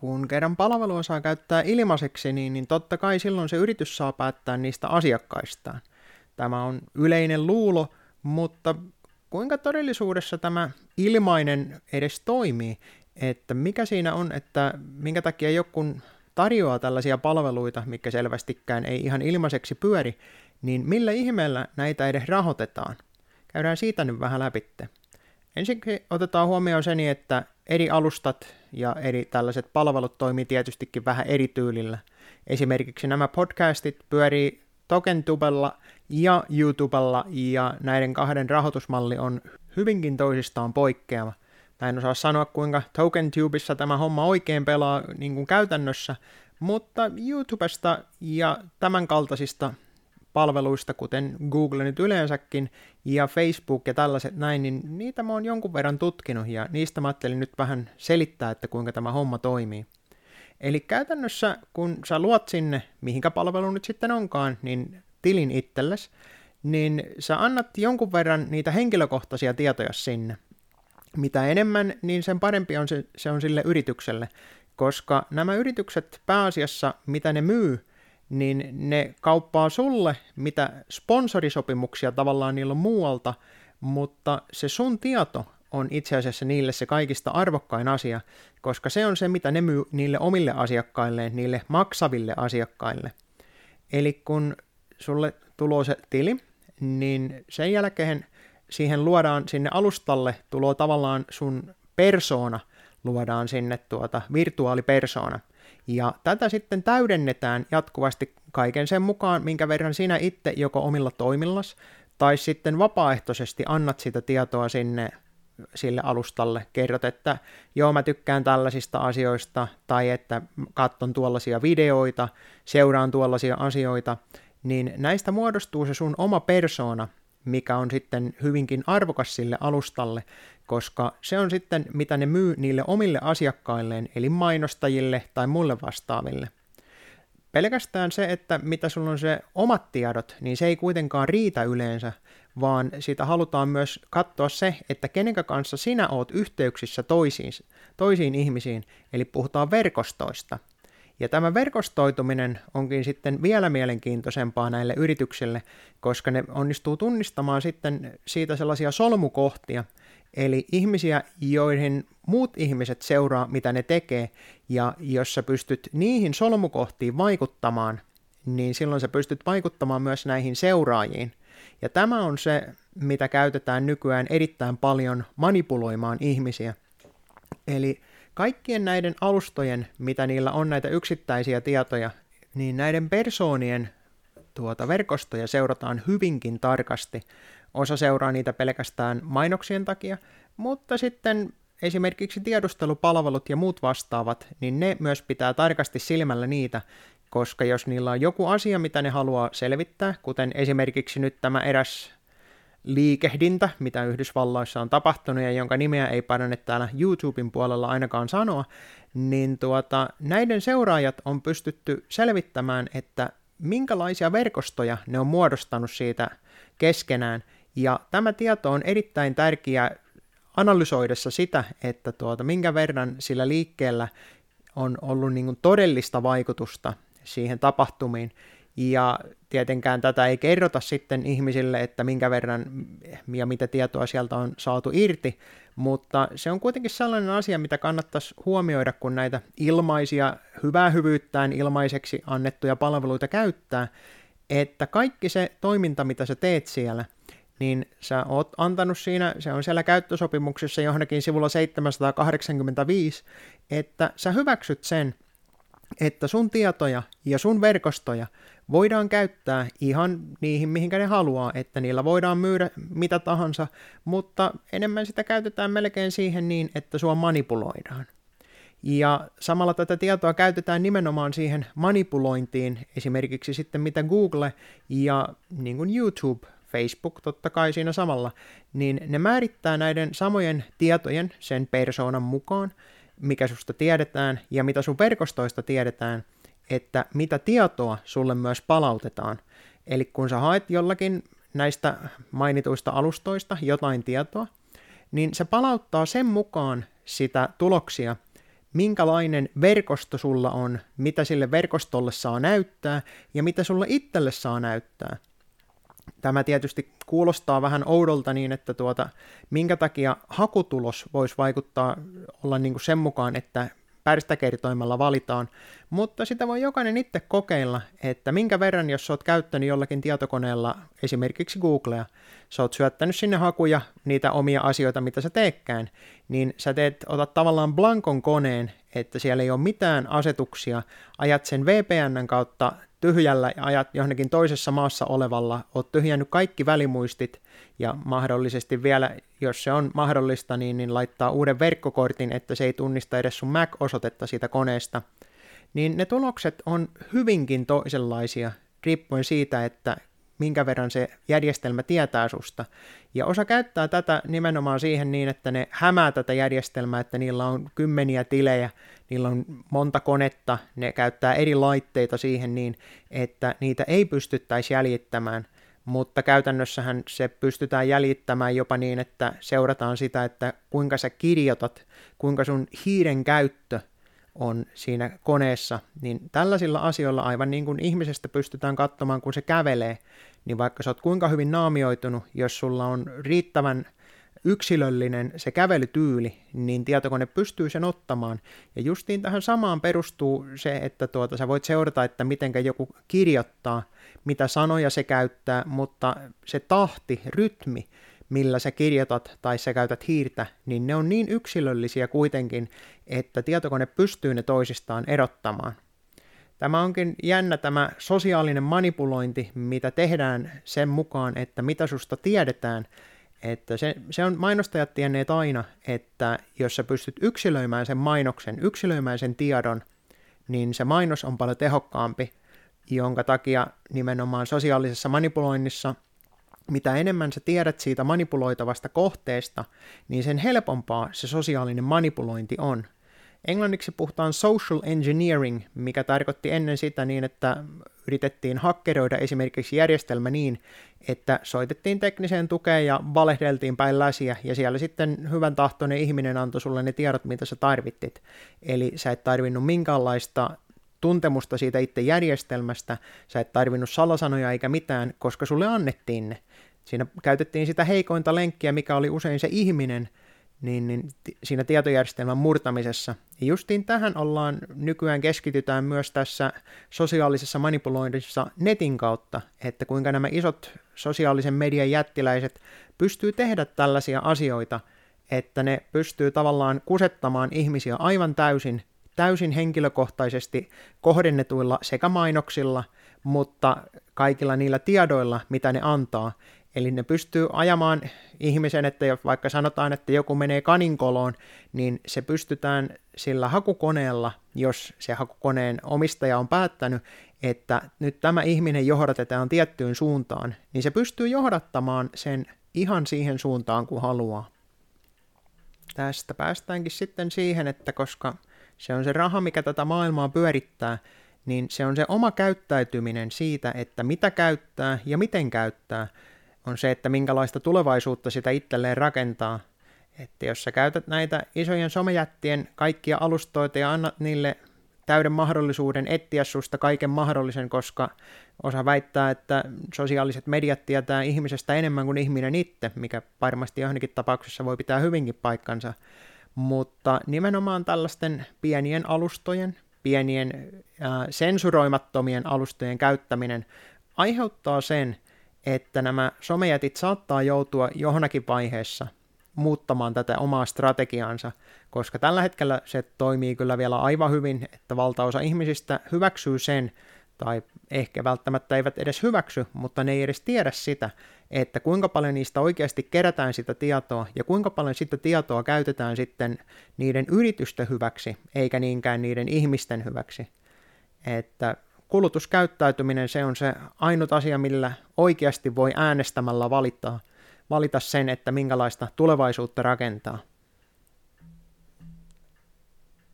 kun kerran palvelua saa käyttää ilmaiseksi, niin totta kai silloin se yritys saa päättää niistä asiakkaistaan. Tämä on yleinen luulo, mutta kuinka todellisuudessa tämä ilmainen edes toimii? Että mikä siinä on, että minkä takia joku tarjoaa tällaisia palveluita, mikä selvästikään ei ihan ilmaiseksi pyöri, niin millä ihmeellä näitä edes rahoitetaan? Käydään siitä nyt vähän läpitte. Ensinnäkin otetaan huomioon sen, että eri alustat ja eri tällaiset palvelut toimii tietystikin vähän eri tyylillä. Esimerkiksi nämä podcastit pyörii Tokentubella ja YouTubella, ja näiden kahden rahoitusmalli on hyvinkin toisistaan poikkeava. Mä en osaa sanoa, kuinka Tokentubeissa tämä homma oikein pelaa niin kuin käytännössä, mutta YouTubesta ja tämän kaltaisista palveluista, kuten Google nyt yleensäkin, ja Facebook ja tällaiset näin, niin niitä mä oon jonkun verran tutkinut, ja niistä mä ajattelin nyt vähän selittää, että kuinka tämä homma toimii. Eli käytännössä, kun sä luot sinne, mihinkä palvelu nyt sitten onkaan, niin tilin itsellesi, niin sä annat jonkun verran niitä henkilökohtaisia tietoja sinne. Mitä enemmän, niin sen parempi on se on sille yritykselle, koska nämä yritykset pääasiassa, mitä ne myy, niin ne kauppaa sulle, mitä sponsorisopimuksia tavallaan niillä on muualta, mutta se sun tieto on itse asiassa niille se kaikista arvokkain asia, koska se on se, mitä ne myy niille omille asiakkailleen, niille maksaville asiakkaille. Eli kun sulle tulee se tili, niin sen jälkeen siihen luodaan sinne alustalle, tulee tavallaan sun persoona, luodaan sinne virtuaalipersoona. Ja tätä sitten täydennetään jatkuvasti kaiken sen mukaan, minkä verran sinä itse joko omilla toimillas, tai sitten vapaaehtoisesti annat sitä tietoa sinne sille alustalle. Kerrot, että joo, mä tykkään tällaisista asioista, tai että katson tuollaisia videoita, seuraan tuollaisia asioita, niin näistä muodostuu se sun oma persoona, mikä on sitten hyvinkin arvokas sille alustalle, koska se on sitten, mitä ne myy niille omille asiakkailleen, eli mainostajille tai muille vastaaville. Pelkästään se, että mitä sulla on se omat tiedot, niin se ei kuitenkaan riitä yleensä, vaan siitä halutaan myös katsoa se, että kenenkä kanssa sinä oot yhteyksissä toisiin ihmisiin, eli puhutaan verkostoista. Ja tämä verkostoituminen onkin sitten vielä mielenkiintoisempaa näille yrityksille, koska ne onnistuu tunnistamaan sitten siitä sellaisia solmukohtia, eli ihmisiä, joihin muut ihmiset seuraa, mitä ne tekee, ja jos sä pystyt niihin solmukohtiin vaikuttamaan, niin silloin sä pystyt vaikuttamaan myös näihin seuraajiin. Ja tämä on se, mitä käytetään nykyään erittäin paljon manipuloimaan ihmisiä. Eli kaikkien näiden alustojen, mitä niillä on näitä yksittäisiä tietoja, niin näiden persoonien verkostoja seurataan hyvinkin tarkasti. Osa seuraa niitä pelkästään mainoksien takia, mutta sitten esimerkiksi tiedustelupalvelut ja muut vastaavat, niin ne myös pitää tarkasti silmällä niitä, koska jos niillä on joku asia, mitä ne haluaa selvittää, kuten esimerkiksi nyt tämä eräs liikehdintä, mitä Yhdysvalloissa on tapahtunut ja jonka nimeä ei parane täällä YouTuben puolella ainakaan sanoa, niin näiden seuraajat on pystytty selvittämään, että minkälaisia verkostoja ne on muodostanut siitä keskenään. Ja tämä tieto on erittäin tärkeää analysoidessa sitä, että minkä verran sillä liikkeellä on ollut niin kuin todellista vaikutusta siihen tapahtumiin. Ja tietenkään tätä ei kerrota sitten ihmisille, että minkä verran ja mitä tietoa sieltä on saatu irti, mutta se on kuitenkin sellainen asia, mitä kannattaisi huomioida, kun näitä ilmaisia, hyvää hyvyyttään ilmaiseksi annettuja palveluita käyttää, että kaikki se toiminta, mitä sä teet siellä, niin sä oot antanut siinä, se on siellä käyttösopimuksessa johonkin sivulla 785, että sä hyväksyt sen, että sun tietoja ja sun verkostoja voidaan käyttää ihan niihin, mihinkä ne haluaa, että niillä voidaan myydä mitä tahansa, mutta enemmän sitä käytetään melkein siihen niin, että sua manipuloidaan. Ja samalla tätä tietoa käytetään nimenomaan siihen manipulointiin, esimerkiksi sitten mitä Google ja niin kuin YouTube, Facebook totta kai siinä samalla, niin ne määrittää näiden samojen tietojen sen persoonan mukaan, mikä susta tiedetään ja mitä sun verkostoista tiedetään, että mitä tietoa sulle myös palautetaan. Eli kun sä haet jollakin näistä mainituista alustoista jotain tietoa, niin se palauttaa sen mukaan sitä tuloksia, minkälainen verkosto sulla on, mitä sille verkostolle saa näyttää ja mitä sulle itselle saa näyttää. Tämä tietysti kuulostaa vähän oudolta niin, että minkä takia hakutulos voisi vaikuttaa olla niin kuin sen mukaan, että pärstäkertoimella valitaan, mutta sitä voi jokainen itse kokeilla, että minkä verran, jos olet käyttänyt jollakin tietokoneella esimerkiksi Googlea, sä oot syöttänyt sinne hakuja, niitä omia asioita, mitä sä teetkään, niin sä otat tavallaan blankon koneen, että siellä ei ole mitään asetuksia, ajat sen VPN:n kautta tyhjällä ja ajat johonkin toisessa maassa olevalla, oot tyhjännyt kaikki välimuistit ja mahdollisesti vielä, jos se on mahdollista, niin laittaa uuden verkkokortin, että se ei tunnista edes sun Mac-osoitetta siitä koneesta, niin ne tulokset on hyvinkin toisenlaisia riippuen siitä, että minkä verran se järjestelmä tietää susta. Ja osa käyttää tätä nimenomaan siihen niin, että ne hämää tätä järjestelmää, että niillä on kymmeniä tilejä, niillä on monta konetta, ne käyttää eri laitteita siihen niin, että niitä ei pystyttäisi jäljittämään, mutta käytännössähän se pystytään jäljittämään jopa niin, että seurataan sitä, että kuinka sä kirjoitat, kuinka sun hiiren käyttö on siinä koneessa, niin tällaisilla asioilla aivan niin kuin ihmisestä pystytään katsomaan, kun se kävelee, niin vaikka sä oot kuinka hyvin naamioitunut, jos sulla on riittävän yksilöllinen se kävelytyyli, niin tietokone pystyy sen ottamaan. Ja justiin tähän samaan perustuu se, että sä voit seurata, että mitenkä joku kirjoittaa, mitä sanoja se käyttää, mutta se tahti, rytmi, millä sä kirjoitat tai sä käytät hiirtä, niin ne on niin yksilöllisiä kuitenkin, että tietokone pystyy ne toisistaan erottamaan. Tämä onkin jännä tämä sosiaalinen manipulointi, mitä tehdään sen mukaan, että mitä susta tiedetään, että se on mainostajat tienneet aina, että jos sä pystyt yksilöimään sen mainoksen, yksilöimään sen tiedon, niin se mainos on paljon tehokkaampi, jonka takia nimenomaan sosiaalisessa manipuloinnissa mitä enemmän sä tiedät siitä manipuloitavasta kohteesta, niin sen helpompaa se sosiaalinen manipulointi on. Englanniksi puhutaan social engineering, mikä tarkoitti ennen sitä niin, että yritettiin hakkeroida esimerkiksi järjestelmä niin, että soitettiin tekniseen tukeen ja valehdeltiin päin läsiä, ja siellä sitten hyvän tahtoinen ihminen antoi sulle ne tiedot, mitä sä tarvittit. Eli sä et tarvinnut minkäänlaista tuntemusta siitä itse järjestelmästä, sä et tarvinnut salasanoja eikä mitään, koska sulle annettiin ne. Siinä käytettiin sitä heikointa lenkkiä, mikä oli usein se ihminen, niin siinä tietojärjestelmän murtamisessa. Ja justiin tähän nykyään keskitytään myös tässä sosiaalisessa manipuloinnissa netin kautta, että kuinka nämä isot sosiaalisen median jättiläiset pystyy tehdä tällaisia asioita, että ne pystyy tavallaan kusettamaan ihmisiä aivan täysin henkilökohtaisesti kohdennetuilla sekä mainoksilla, mutta kaikilla niillä tiedoilla, mitä ne antaa. Eli ne pystyy ajamaan ihmisen, että jos vaikka sanotaan, että joku menee kaninkoloon, niin se pystytään sillä hakukoneella, jos se hakukoneen omistaja on päättänyt, että nyt tämä ihminen johdatetaan tiettyyn suuntaan, niin se pystyy johdattamaan sen ihan siihen suuntaan, kun haluaa. Tästä päästäänkin sitten siihen, että koska se on se raha, mikä tätä maailmaa pyörittää, niin se on se oma käyttäytyminen siitä, että mitä käyttää ja miten käyttää, on se, että minkälaista tulevaisuutta sitä itselleen rakentaa. Että jos sä käytät näitä isojen somejättien kaikkia alustoita ja annat niille täyden mahdollisuuden etsiä susta kaiken mahdollisen, koska osa väittää, että sosiaaliset mediat tietää ihmisestä enemmän kuin ihminen itse, mikä varmasti johonkin tapauksessa voi pitää hyvinkin paikkansa. Mutta nimenomaan tällaisten pienien alustojen, pienien sensuroimattomien alustojen käyttäminen aiheuttaa sen, että nämä somejätit saattaa joutua johonkin vaiheessa muuttamaan tätä omaa strategiaansa, koska tällä hetkellä se toimii kyllä vielä aivan hyvin, että valtaosa ihmisistä hyväksyy sen, tai ehkä välttämättä eivät edes hyväksy, mutta ne ei edes tiedä sitä, että kuinka paljon niistä oikeasti kerätään sitä tietoa ja kuinka paljon sitä tietoa käytetään sitten niiden yritysten hyväksi, eikä niinkään niiden ihmisten hyväksi. Että kulutuskäyttäytyminen, se on se ainut asia, millä oikeasti voi äänestämällä valita sen, että minkälaista tulevaisuutta rakentaa.